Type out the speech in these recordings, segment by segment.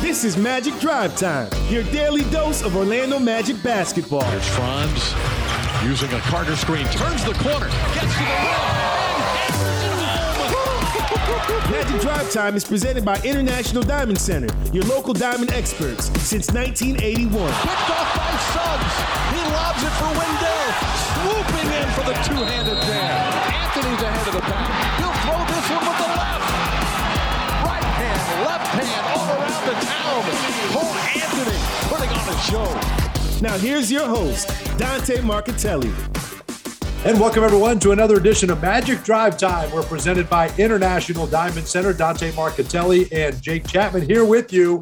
This is Magic Drive Time, your daily dose of Orlando Magic basketball. Here's Franz using a Carter screen, turns the corner, gets to the rim. Magic Drive Time is presented by International Diamond Center, your local diamond experts since 1981. Picked off by Suggs. He lobs it for Wendell, swooping in for the two-handed jam. Anthony's ahead of the pack. He'll throw this one with the left. Right hand, left hand, all around the town. Cole Anthony putting on a show. Now here's your host, Dante Marcatelli. And welcome everyone to another edition of Magic Drive Time. We're presented by International Diamond Center. Dante Marcatelli and Jake Chapman here with you.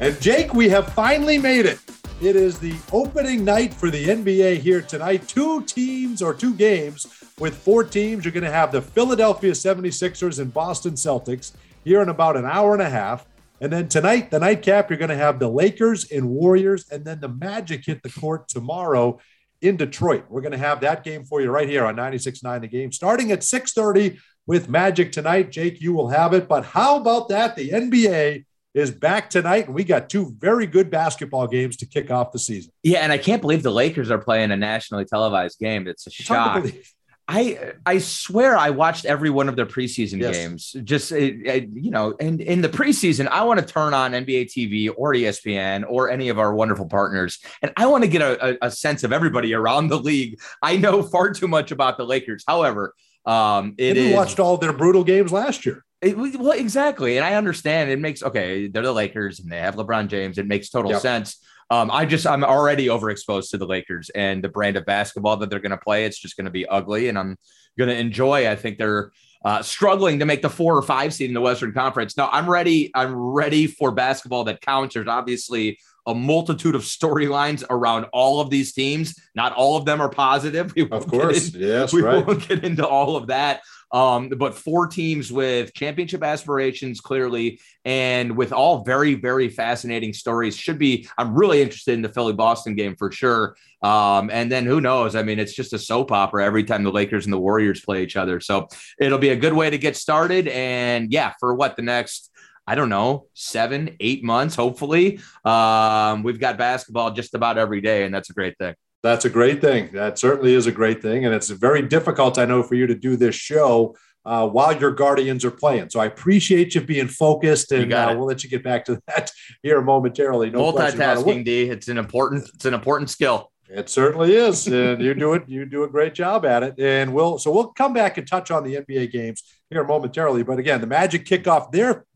And Jake, we have finally made it. It is the opening night for the NBA here tonight. Two games with four teams. You're going to have the Philadelphia 76ers and Boston Celtics here in about an hour and a half. And then tonight, the nightcap, you're going to have the Lakers and Warriors, and then the Magic hit the court tomorrow in Detroit. We're going to have that game for you right here on 96.9 The Game, starting at 6:30 with Magic tonight. Jake, you will have it. But how about that? The NBA is back tonight, and we got two very good basketball games to kick off the season. Yeah, and I can't believe the Lakers are playing a nationally televised game. It's a shock. I swear I watched every one of their preseason games. Just, you know, and in the preseason, I want to turn on NBA TV or ESPN or any of our wonderful partners. And I want to get a sense of everybody around the league. I know far too much about the Lakers. However, we watched all their brutal games last year. Well, exactly. And I understand it makes, okay, they're the Lakers and they have LeBron James. It makes total sense. I'm already overexposed to the Lakers and the brand of basketball that they're going to play. It's just going to be ugly, and I'm going to enjoy. I think they're struggling to make the 4 or 5 seed in the Western Conference. No, I'm ready. I'm ready for basketball that counts. There's obviously a multitude of storylines around all of these teams. Not all of them are positive. Of course. Yes, right. We won't get into all of that. But four teams with championship aspirations, clearly, and with all very, very fascinating stories. I'm really interested in the Philly-Boston game for sure. And then who knows? I mean, it's just a soap opera every time the Lakers and the Warriors play each other. So it'll be a good way to get started. And yeah, for the next, I don't know, 7-8 months, hopefully, we've got basketball just about every day. And that's a great thing. That's a great thing. That certainly is a great thing. And it's very difficult, I know, for you to do this show while your Guardians are playing. So I appreciate you being focused, and we'll let you get back to that here momentarily. No multitasking, D. It's an important skill. It certainly is. And you do a great job at it. And we'll come back and touch on the NBA games here momentarily. But again, the Magic kick off their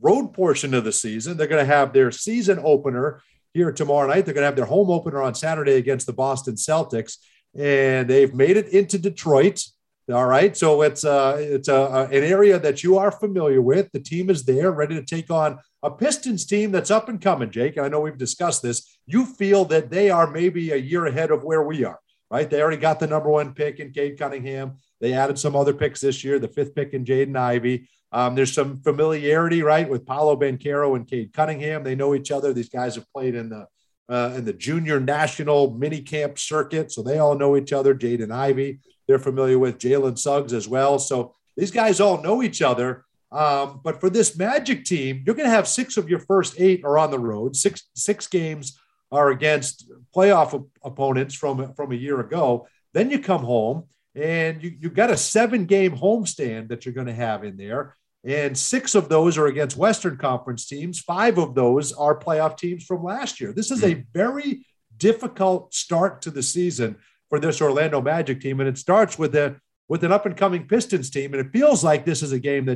road portion of the season. They're going to have their season opener here tomorrow night. They're going to have their home opener on Saturday against the Boston Celtics, and they've made it into Detroit. All right. So it's an area that you are familiar with. The team is there ready to take on a Pistons team that's up and coming, Jake. I know we've discussed this. You feel that they are maybe a year ahead of where we are, right? They already got the number 1 pick in Cade Cunningham. They added some other picks this year, the 5th pick in Jaden Ivey. There's some familiarity, right, with Paolo Banchero and Cade Cunningham. They know each other. These guys have played in the junior national mini camp circuit, so they all know each other. Jaden Ivey, they're familiar with Jalen Suggs as well. So these guys all know each other. But for this Magic team, you're going to have 6 of your first 8 are on the road. Six games are against playoff opponents from a year ago. Then you come home, and you've got a 7-game homestand that you're going to have in there. And 6 of those are against Western Conference teams. 5 of those are playoff teams from last year. This is a very difficult start to the season for this Orlando Magic team. And it starts with an up-and-coming Pistons team. And it feels like this is a game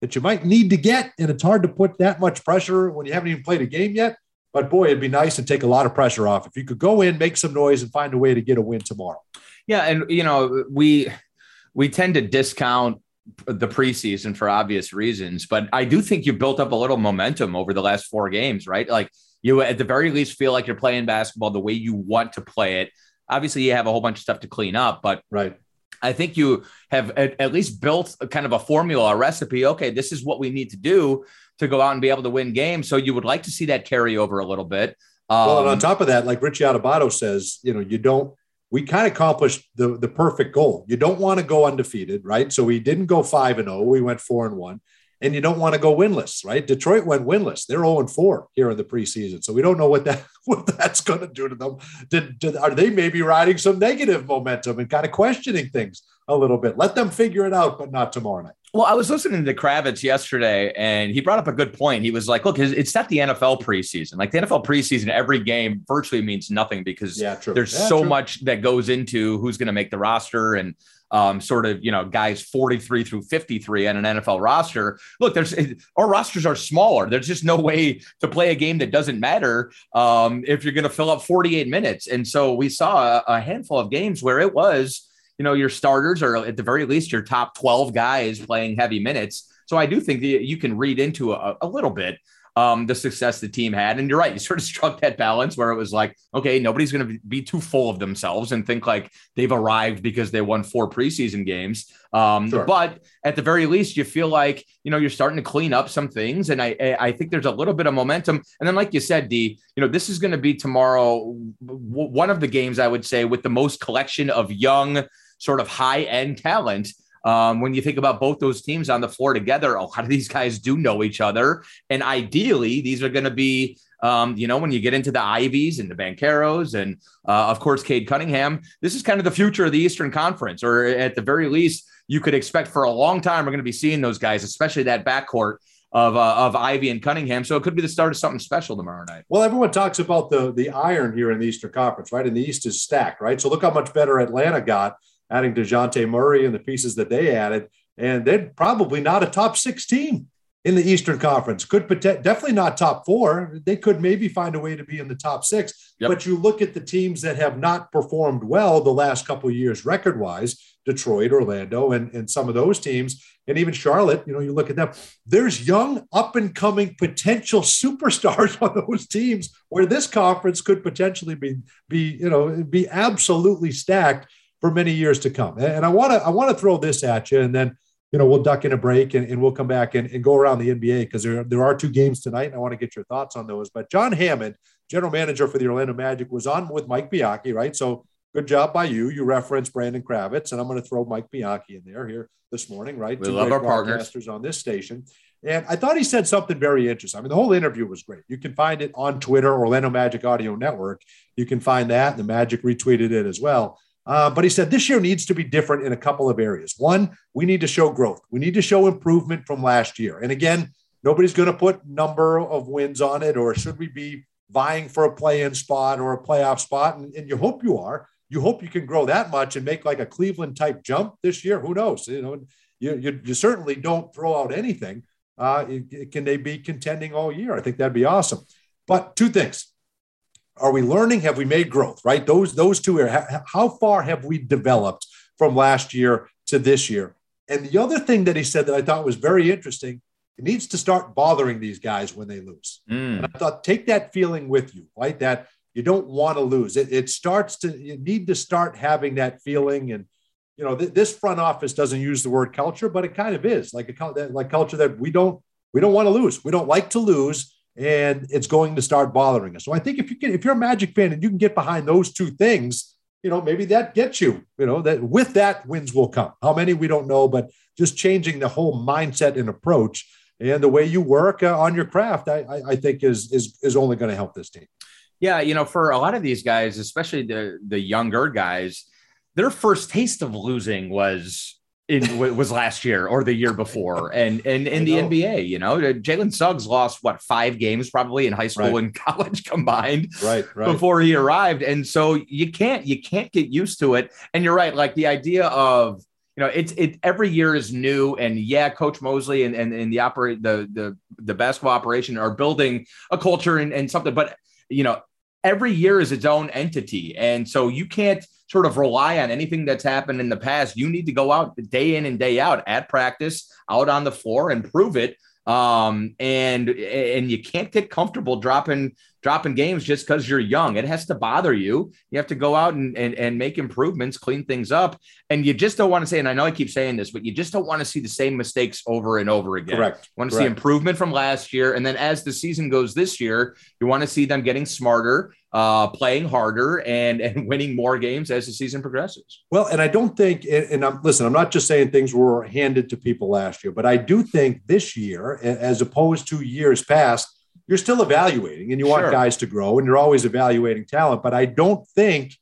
that you might need to get. And it's hard to put that much pressure when you haven't even played a game yet. But, boy, it'd be nice to take a lot of pressure off if you could go in, make some noise, and find a way to get a win tomorrow. Yeah, and, you know, we tend to discount the preseason for obvious reasons, but I do think you built up a little momentum over the last 4 games, right? Like, you at the very least feel like you're playing basketball the way you want to play it. Obviously, you have a whole bunch of stuff to clean up, but right. I think you have at least built a kind of a formula, a recipe. Okay, this is what we need to do to go out and be able to win games. So you would like to see that carry over a little bit. Well, and on top of that, like Richie Adubato says, you know, we kind of accomplished the perfect goal. You don't want to go undefeated, right? So we didn't go 5-0. We went 4-1. and you don't want to go winless, right? Detroit went winless. They're 0-4 here in the preseason. So we don't know what that's going to do to them. Are they maybe riding some negative momentum and kind of questioning things a little bit? Let them figure it out, but not tomorrow night. Well, I was listening to Kravitz yesterday, and he brought up a good point. He was like, look, it's not the NFL preseason. Like the NFL preseason, every game virtually means nothing because there's so much that goes into who's going to make the roster and sort of, you know, guys 43 through 53 on an NFL roster. Look, our rosters are smaller. There's just no way to play a game that doesn't matter if you're going to fill up 48 minutes. And so we saw a handful of games where it was, you know, your starters or at the very least your top 12 guys playing heavy minutes. So I do think that you can read into a little bit the success the team had. And you're right. You sort of struck that balance where it was like, okay, nobody's going to be too full of themselves and think like they've arrived because they won 4 preseason games. But at the very least, you feel like, you know, you're starting to clean up some things. And I think there's a little bit of momentum. And then, like you said, D, you know, this is going to be tomorrow, one of the games I would say with the most collection of young sort of high-end talent. When you think about both those teams on the floor together, a lot of these guys do know each other. And ideally, these are going to be, you know, when you get into the Iveys and the Bancheros and, of course, Cade Cunningham, this is kind of the future of the Eastern Conference, or at the very least, you could expect for a long time we're going to be seeing those guys, especially that backcourt of Ivey and Cunningham. So it could be the start of something special tomorrow night. Well, everyone talks about the iron here in the Eastern Conference, right? And the East is stacked, right? So look how much better Atlanta got, adding DeJounte Murray and the pieces that they added, and they're probably not a top 6 team in the Eastern Conference. Definitely not top 4. They could maybe find a way to be in the top 6, yep. But you look at the teams that have not performed well the last couple of years record-wise, Detroit, Orlando, and some of those teams, and even Charlotte, you know, you look at them, there's young up-and-coming potential superstars on those teams where this conference could potentially be absolutely stacked for many years to come. And I want to throw this at you, and then, you know, we'll duck in a break and we'll come back and go around the NBA because there are 2 games tonight, and I want to get your thoughts on those. But John Hammond, general manager for the Orlando Magic, was on with Mike Bianchi, right? So good job by you. You referenced Brandon Kravitz, and I'm going to throw Mike Bianchi in there here this morning, right? We love our partners on this station. And I thought he said something very interesting. I mean, the whole interview was great. You can find it on Twitter, Orlando Magic Audio Network. You can find that. The Magic retweeted it as well. But he said this year needs to be different in a couple of areas. One, we need to show growth. We need to show improvement from last year. And again, nobody's going to put number of wins on it, or should we be vying for a play-in spot or a playoff spot? And you hope you are. You hope you can grow that much and make like a Cleveland-type jump this year. Who knows? You know, you certainly don't throw out anything. Can they be contending all year? I think that'd be awesome. But 2 things. Are we learning? Have we made growth, right? Those 2 are, how far have we developed from last year to this year? And the other thing that he said that I thought was very interesting, it needs to start bothering these guys when they lose. And I thought, take that feeling with you, right? That you don't want to lose. You need to start having that feeling. And, you know, this front office doesn't use the word culture, but it kind of is like a culture that we don't want to lose. We don't like to lose. And it's going to start bothering us. So I think if you're a Magic fan and you can get behind those 2 things, you know, maybe that gets you, you know, that with that wins will come. How many, we don't know, but just changing the whole mindset and approach and the way you work on your craft, I think is only going to help this team. Yeah. You know, for a lot of these guys, especially the younger guys, their first taste of losing was last year or the year before, and in the NBA, you know, Jalen Suggs lost 5 games probably in high school and college combined, right, before he arrived, and so you can't get used to it. And you're right, like the idea of, you know, it's every year is new, and yeah, Coach Mosley and the basketball operation are building a culture and something, but you know, every year is its own entity, and so you can't sort of rely on anything that's happened in the past. You need to go out day in and day out at practice, out on the floor, and prove it. And you can't get comfortable dropping dropping games just because you're young. It has to bother you. You have to go out and make improvements, clean things up. And you just don't want to say, and I know I keep saying this, but you just don't want to see the same mistakes over and over again. Correct. You want to see improvement from last year. And then as the season goes this year, you want to see them getting smarter, playing harder, and winning more games as the season progresses. Well, and I don't think, and I'm, listen, I'm not just saying things were handed to people last year, but I do think this year, as opposed to years past, you're still evaluating and you want guys to grow, and you're always evaluating talent. But I don't think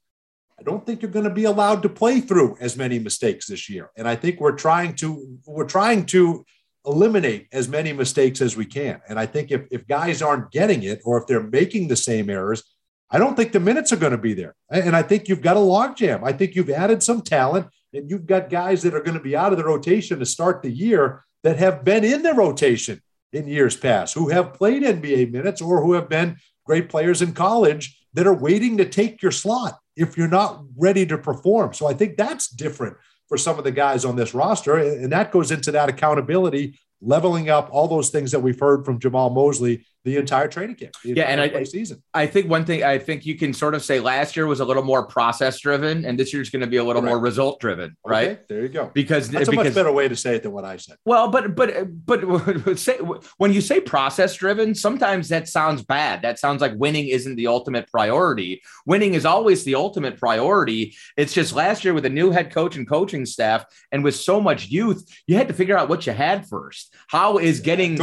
you're going to be allowed to play through as many mistakes this year. And I think we're trying to eliminate as many mistakes as we can. And I think if guys aren't getting it, or if they're making the same errors, I don't think the minutes are going to be there. And I think you've got a logjam. I think you've added some talent, and you've got guys that are going to be out of the rotation to start the year that have been in the rotation in years past, who have played NBA minutes or who have been great players in college that are waiting to take your slot if you're not ready to perform. So I think that's different for some of the guys on this roster. And that goes into that accountability, leveling up, all those things that we've heard from Jamal Mosley the entire training camp. Season. I think one thing, I think you can sort of say last year was a little more process driven, and this year's going to be a little more result driven, right? Okay, there you go. That's a much better way to say it than what I said. Well, but say, when you say process driven, sometimes that sounds bad. That sounds like winning isn't the ultimate priority. Winning is always the ultimate priority. It's just last year with a new head coach and coaching staff, and with so much youth, you had to figure out what you had first. How is getting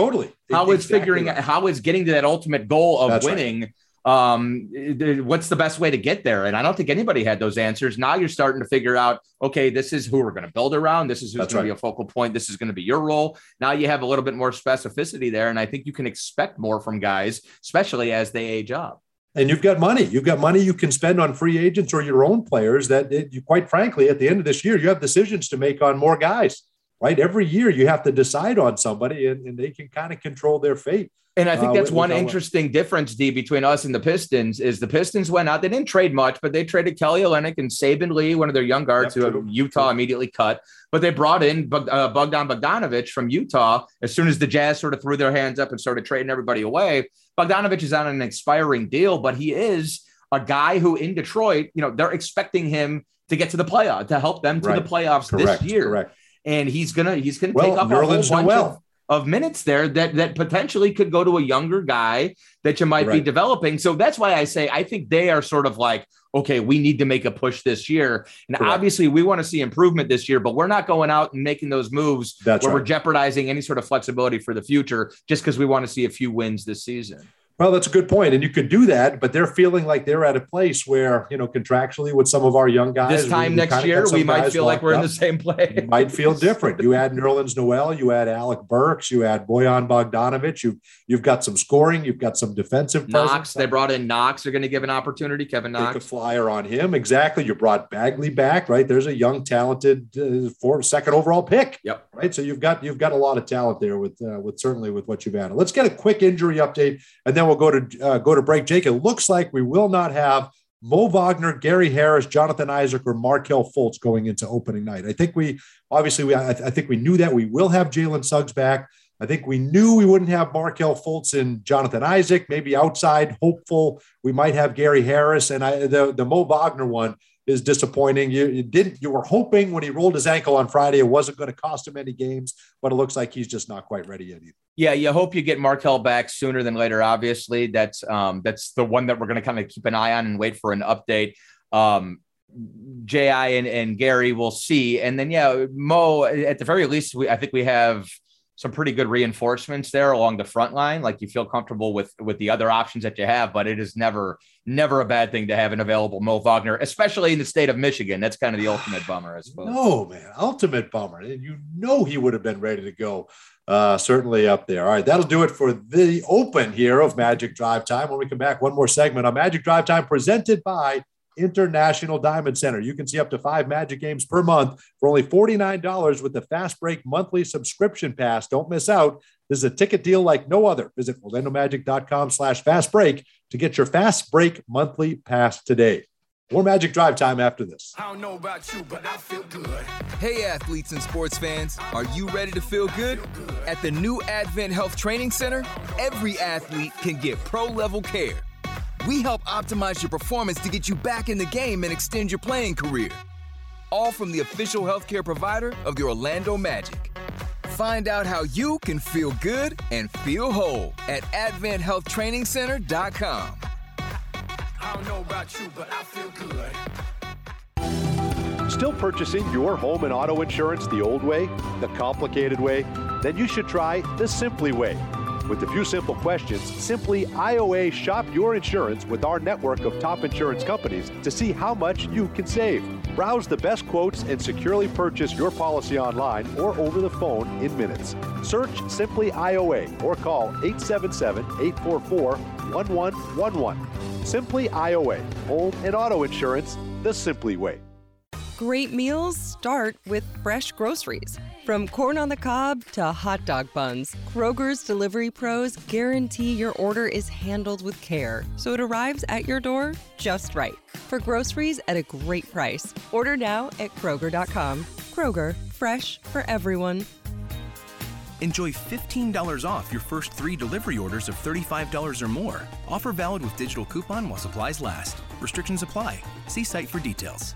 to that ultimate goal of winning? What's the best way to get there? And I don't think anybody had those answers. Now you're starting to figure out, okay, this is who we're going to build around. This is who's going to be a focal point. This is going to be your role. Now you have a little bit more specificity there. And I think you can expect more from guys, especially as they age up. And you've got money. You've got money you can spend on free agents or your own players that you, quite frankly, at the end of this year, you have decisions to make on more guys. Right. Every year you have to decide on somebody, and they can kind of control their fate. And I think that's one interesting difference, D, between us and the Pistons is the Pistons went out. They didn't trade much, but they traded Kelly Olynyk and Sabin Lee, one of their young guards who Utah immediately cut. But they brought in Bogdan Bogdanovic from Utah as soon as the Jazz sort of threw their hands up and started trading everybody away. Bogdanovic is on an expiring deal, but he is a guy who in Detroit, you know, they're expecting him to get to the playoff, to help them to the playoffs this year. Correct. And he's gonna take up Nerlens Noel a whole bunch of minutes there that potentially could go to a younger guy that you might be developing. So that's why I say I think they are sort of like, okay, we need to make a push this year. And obviously we want to see improvement this year, but we're not going out and making those moves where we're jeopardizing any sort of flexibility for the future just because we want to see a few wins this season. Well, that's a good point. And you could do that, but they're feeling like they're at a place where, you know, contractually with some of our young guys, this time next year, we might feel like we're in the same place. It might feel different. You add Nerlens Noel, you add Alec Burks, you add Bojan Bogdanovic, you've got some scoring, you've got some defensive presence. Knox, they brought in Knox. They're going to give an opportunity, Kevin Knox. Take a flyer on him. Exactly. You brought Bagley back, right? There's a young, talented second overall pick. Yep. Right. So you've got a lot of talent there with what you've added. Let's get a quick injury update, and then we'll go to break. Jake, it looks like we will not have Mo Wagner, Gary Harris, Jonathan Isaac, or Markel Fultz going into opening night. I think we knew that we will have Jalen Suggs back. I think we knew we wouldn't have Markel Fultz and Jonathan Isaac. Maybe outside hopeful, we might have Gary Harris. And the Mo Wagner one is disappointing. You were hoping when he rolled his ankle on Friday, it wasn't going to cost him any games, but it looks like he's just not quite ready yet either. Yeah, you hope you get Markel back sooner than later, obviously. That's the one that we're going to kind of keep an eye on and wait for an update. J.I. and Gary, we'll see. And then, Mo, at the very least, I think we have some pretty good reinforcements there along the front line. Like you feel comfortable with the other options that you have, but it is never a bad thing to have an available Mo Wagner, especially in the state of Michigan. That's kind of the ultimate bummer, I suppose. No, man, ultimate bummer. You know he would have been ready to go, certainly up there. All right, that'll do it for the open here of Magic Drive Time. When we come back, one more segment on Magic Drive Time presented by International Diamond Center. You can see up to 5 Magic games per month for only $49 with the Fast Break monthly subscription pass. Don't miss out. This is a ticket deal like no other. Visit OrlandoMagic.com/fastbreak to get your Fast Break monthly pass today. More Magic Drive Time after this. I don't know about you, but I feel good. Hey, athletes and sports fans, are you ready to feel good? At the new Advent Health Training Center, every athlete can get pro-level care. We help optimize your performance to get you back in the game and extend your playing career. All from the official healthcare provider of the Orlando Magic. Find out how you can feel good and feel whole at AdventHealthTrainingCenter.com. I don't know about you, but I feel good. Still purchasing your home and auto insurance the old way, the complicated way? Then you should try the Simply way. With a few simple questions, simply IOA shop your insurance with our network of top insurance companies to see how much you can save. Browse the best quotes and securely purchase your policy online or over the phone in minutes. Search Simply IOA or call 877-844-1111. Simply IOA, home and auto insurance, the Simply way. Great meals start with fresh groceries. From corn on the cob to hot dog buns, Kroger's delivery pros guarantee your order is handled with care, so it arrives at your door just right. For groceries at a great price, order now at Kroger.com. Kroger, fresh for everyone. Enjoy $15 off your first 3 delivery orders of $35 or more. Offer valid with digital coupon while supplies last. Restrictions apply. See site for details.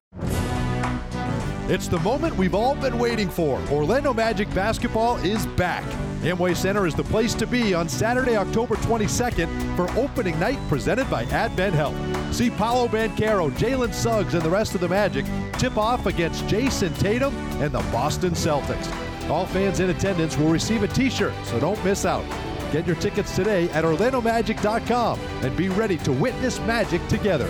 It's the moment we've all been waiting for. Orlando Magic basketball is back. Amway Center is the place to be on Saturday, October 22nd for opening night presented by Advent Health. See Paolo Banchero, Jalen Suggs, and the rest of the Magic tip off against Jayson Tatum and the Boston Celtics. All fans in attendance will receive a T-shirt, so don't miss out. Get your tickets today at OrlandoMagic.com and be ready to witness Magic together.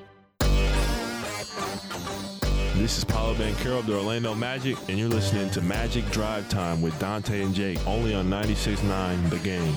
This is Paolo Banchero of the Orlando Magic, and you're listening to Magic Drive Time with Dante and Jake, only on 96.9 The Game.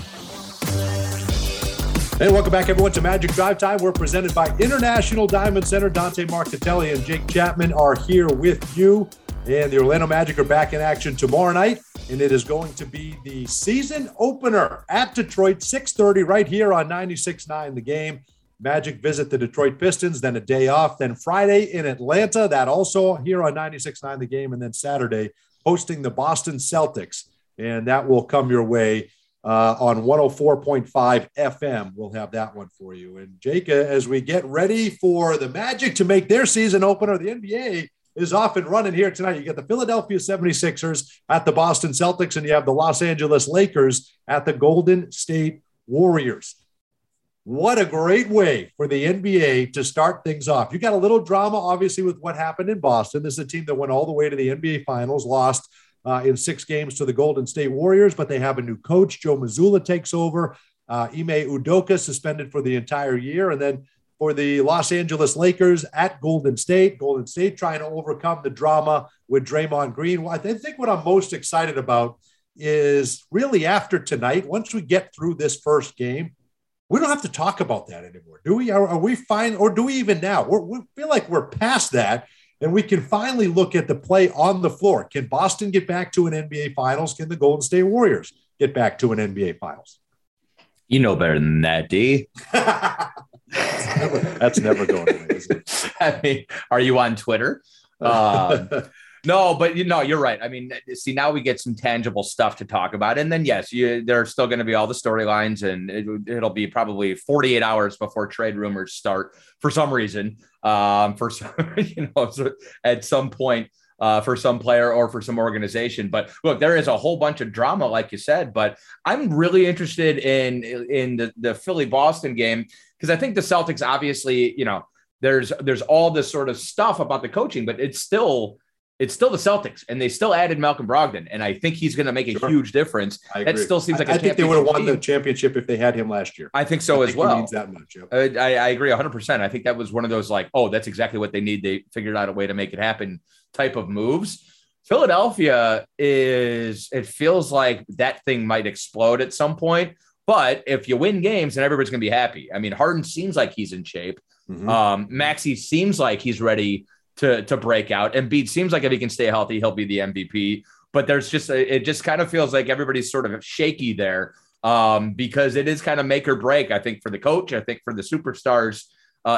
Hey, welcome back, everyone, to Magic Drive Time. We're presented by International Diamond Center. Dante Marcatelli and Jake Chapman are here with you, and the Orlando Magic are back in action tomorrow night, and it is going to be the season opener at Detroit, 6:30, right here on 96.9 The Game. Magic visit the Detroit Pistons, then a day off, then Friday in Atlanta. That also here on 96.9 The Game, and then Saturday hosting the Boston Celtics. And that will come your way on 104.5 FM. We'll have that one for you. And Jake, as we get ready for the Magic to make their season opener, the NBA is off and running here tonight. You get the Philadelphia 76ers at the Boston Celtics, and you have the Los Angeles Lakers at the Golden State Warriors. What a great way for the NBA to start things off. You got a little drama, obviously, with what happened in Boston. This is a team that went all the way to the NBA Finals, lost in 6 games to the Golden State Warriors, but they have a new coach. Joe Mazzulla takes over. Ime Udoka suspended for the entire year. And then for the Los Angeles Lakers at Golden State trying to overcome the drama with Draymond Green. I think what I'm most excited about is really after tonight, once we get through this first game, we don't have to talk about that anymore. Do we? Are we fine? Or do we even now? We feel like we're past that, and we can finally look at the play on the floor. Can Boston get back to an NBA Finals? Can the Golden State Warriors get back to an NBA Finals? You know better than that, D. That's never going away, is it? I mean, are you on Twitter? No, but you're right. I mean, see, now we get some tangible stuff to talk about. And then, yes, there are still going to be all the storylines, and it'll be probably 48 hours before trade rumors start for some reason, at some point for some player or for some organization. But look, there is a whole bunch of drama, like you said, but I'm really interested in the Philly-Boston game, because I think the Celtics, obviously, there's all this sort of stuff about the coaching, but it's still the Celtics, and they still added Malcolm Brogdon, and I think he's going to make a huge difference. That still seems like a championship. I think they would have won the championship if they had him last year. I think so as well. He needs that much. Yep. I agree 100%. I think that was one of those like, oh, that's exactly what they need. They figured out a way to make it happen type of moves. Philadelphia it feels like that thing might explode at some point, but if you win games, then everybody's going to be happy. I mean, Harden seems like he's in shape. Mm-hmm. Maxey seems like he's ready to break out. And Embiid seems like if he can stay healthy, he'll be the MVP. But there's it just kind of feels like everybody's sort of shaky there, because it is kind of make or break, I think, for the coach, I think for the superstars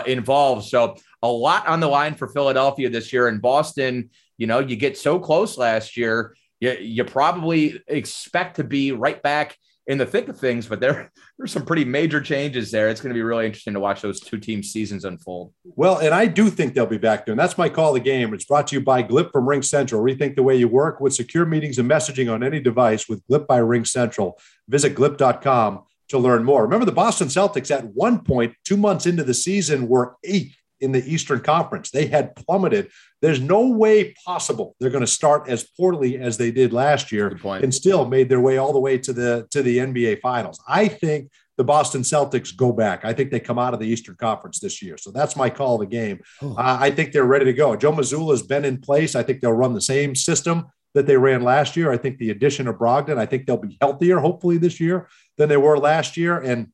involved. So a lot on the line for Philadelphia this year. In Boston, you get so close last year, you probably expect to be right back in the thick of things, but there's some pretty major changes there. It's going to be really interesting to watch those two team seasons unfold. Well, and I do think they'll be back there. And that's my call of the game. It's brought to you by Glip from Ring Central. Rethink the way you work with secure meetings and messaging on any device with Glip by Ring Central. Visit glip.com to learn more. Remember, the Boston Celtics at one point, 2 months into the season, were eighth in the Eastern Conference. They had plummeted. There's no way possible they're going to start as poorly as they did last year and still made their way all the way to the NBA Finals. I think the Boston Celtics go back. I think they come out of the Eastern Conference this year. So that's my call of the game. I think they're ready to go. Joe Mazzulla has been in place. I think they'll run the same system that they ran last year. I think the addition of Brogdon, I think they'll be healthier, hopefully, this year than they were last year. And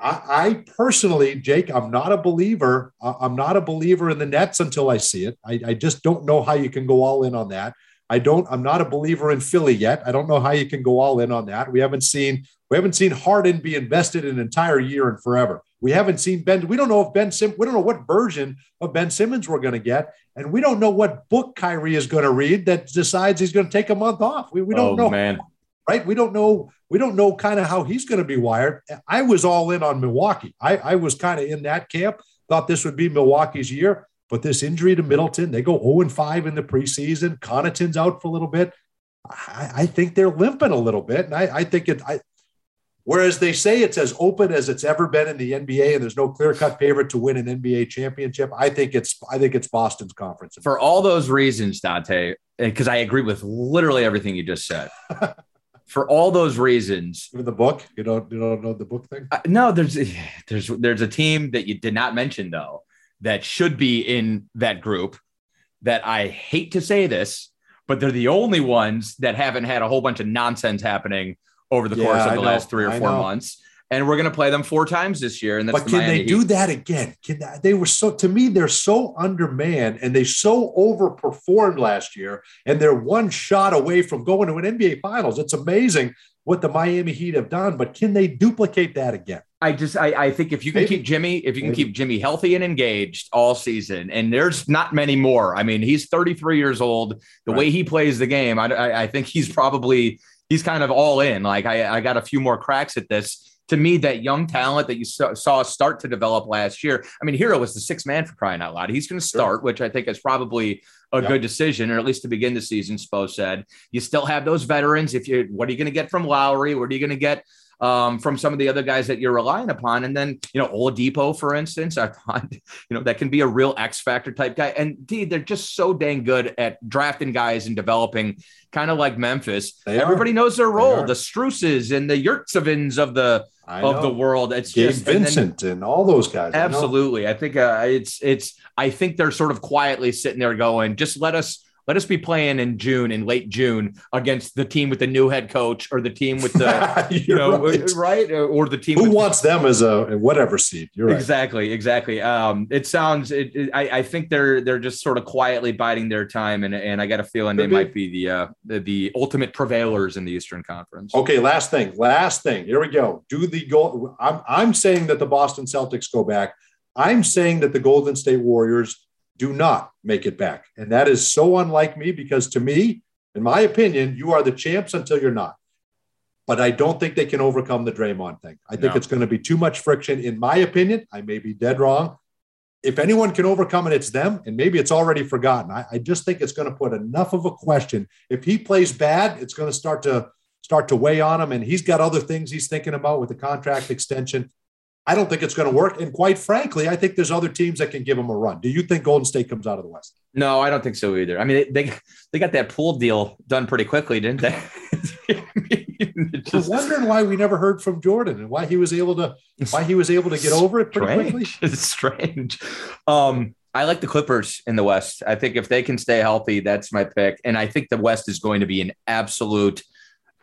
I personally, Jake, I'm not a believer. I'm not a believer in the Nets until I see it. I just don't know how you can go all in on that. I'm not a believer in Philly yet. I don't know how you can go all in on that. We haven't seen Harden be invested an entire year and forever. We haven't seen Ben. We don't know if we don't know what version of Ben Simmons we're going to get. And we don't know what book Kyrie is going to read that decides he's going to take a month off. We don't know. Man. Right? We don't know kind of how he's going to be wired. I was all in on Milwaukee. I was kind of in that camp, thought this would be Milwaukee's year, but this injury to Middleton, they go 0-5 in the preseason. Connaughton's out for a little bit. I think they're limping a little bit. And I think whereas they say it's as open as it's ever been in the NBA and there's no clear-cut favorite to win an NBA championship, I think it's Boston's conference. For all those reasons, Dante, because I agree with literally everything you just said. For all those reasons, the book, you don't know the book thing. No, there's a team that you did not mention though that should be in that group. That I hate to say this, but they're the only ones that haven't had a whole bunch of nonsense happening over the course of the last 3 or 4 months. And we're going to play them 4 times this year. And that's but can they do that again? They were so, to me, they're so undermanned and they so overperformed last year. And they're one shot away from going to an NBA Finals. It's amazing what the Miami Heat have done. But can they duplicate that again? I think if you can keep Jimmy healthy and engaged all season, and there's not many more. I mean, he's 33 years old. The way he plays the game, I think he's kind of all in. Like I got a few more cracks at this. To me, that young talent that you saw start to develop last year. I mean, Hero was the 6th man for crying out loud. He's going to start, which I think is probably a good decision, or at least to begin the season, Spo said. You still have those veterans. What are you going to get from Lowry? What are you going to get from some of the other guys that you're relying upon. And then, you know, Oladipo, for instance, I find, you know, that can be a real X factor type guy. And dude, they're just so dang good at drafting guys and developing, kind of like Memphis. Everybody knows their role, the Struces and the Yurtsevins of the world. It's Gabe just Vincent and all those guys. Absolutely. I think I think they're sort of quietly sitting there going, just let us be playing in June, in late June, against the team with the new head coach or the team with the, you know, right? Or the team who wants them as a whatever seed. You're right. Exactly. I think they're just sort of quietly biding their time, and I got a feeling they might be the ultimate prevailers in the Eastern Conference. Okay, last thing. Here we go. Do the goal? I'm saying that the Boston Celtics go back. I'm saying that the Golden State Warriors do not make it back. And that is so unlike me, because to me, in my opinion, you are the champs until you're not. But I don't think they can overcome the Draymond thing. I think it's going to be too much friction. In my opinion, I may be dead wrong. If anyone can overcome it, it's them. And maybe it's already forgotten. I just think it's going to put enough of a question. If he plays bad, it's going to start to weigh on him. And he's got other things he's thinking about with the contract extension. I don't think it's going to work. And quite frankly, I think there's other teams that can give them a run. Do you think Golden State comes out of the West? No, I don't think so either. I mean, they got that pool deal done pretty quickly, didn't they? I'm wondering why we never heard from Jordan and why he was able to get over it pretty quickly. It's strange. I like the Clippers in the West. I think if they can stay healthy, that's my pick. And I think the West is going to be an absolute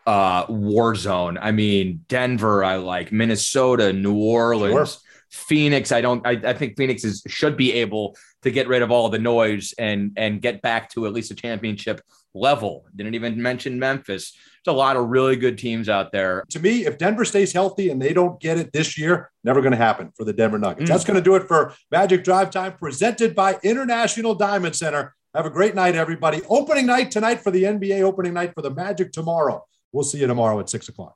war zone. I mean, Denver, I like Minnesota, New Orleans, Phoenix. I think Phoenix should be able to get rid of all the noise and get back to at least a championship level. Didn't even mention Memphis. There's a lot of really good teams out there. To me, if Denver stays healthy and they don't get it this year, never going to happen for the Denver Nuggets. That's going to do it for Magic Drive Time, presented by International Diamond Center. Have a great night, everybody. Opening night tonight for the NBA, opening night for the Magic tomorrow. We'll see you tomorrow at 6 o'clock.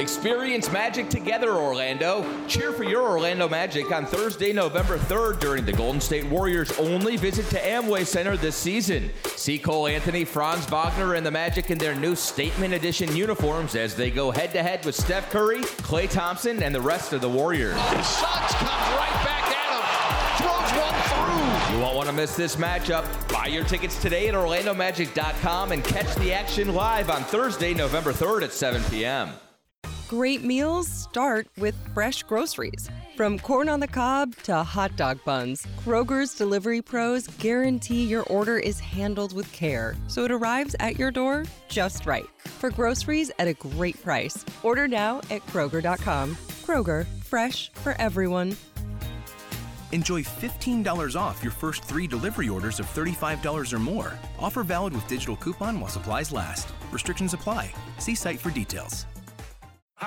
Experience Magic together, Orlando. Cheer for your Orlando Magic on Thursday, November 3rd during the Golden State Warriors' only visit to Amway Center this season. See Cole Anthony, Franz Wagner, and the Magic in their new Statement Edition uniforms as they go head-to-head with Steph Curry, Klay Thompson, and the rest of the Warriors. Suggs comes right back at him. Throws one through. You won't want to miss this matchup. Buy your tickets today at OrlandoMagic.com and catch the action live on Thursday, November 3rd at 7 p.m. Great meals start with fresh groceries. From corn on the cob to hot dog buns, Kroger's delivery pros guarantee your order is handled with care, so it arrives at your door just right. For groceries at a great price, order now at Kroger.com. Kroger, fresh for everyone. Enjoy $15 off your first 3 delivery orders of $35 or more. Offer valid with digital coupon while supplies last. Restrictions apply. See site for details. I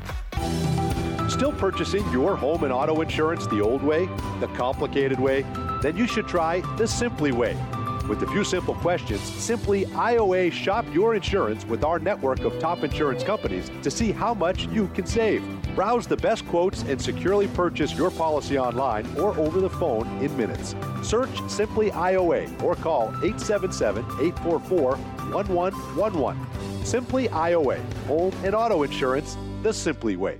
Still purchasing your home and auto insurance the old way, the complicated way? Then you should try the Simply Way. With a few simple questions, simply IOA shop your insurance with our network of top insurance companies to see how much you can save. Browse the best quotes and securely purchase your policy online or over the phone in minutes. Search Simply IOA or call 877-844-1111. Simply IOA, home and auto insurance the Simply way.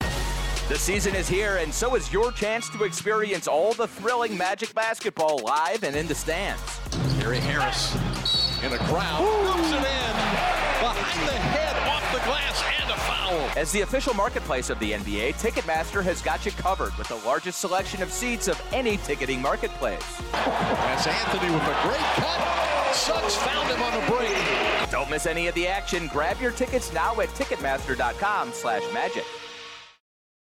The season is here, and so is your chance to experience all the thrilling Magic basketball live and in the stands. Gary Harris in the crowd, loops it in, behind the head, off the glass, and a foul. As the official marketplace of the NBA, Ticketmaster has got you covered with the largest selection of seats of any ticketing marketplace. That's Anthony with a great cut. Suggs found him on a break. Don't miss any of the action. Grab your tickets now at Ticketmaster.com/Magic.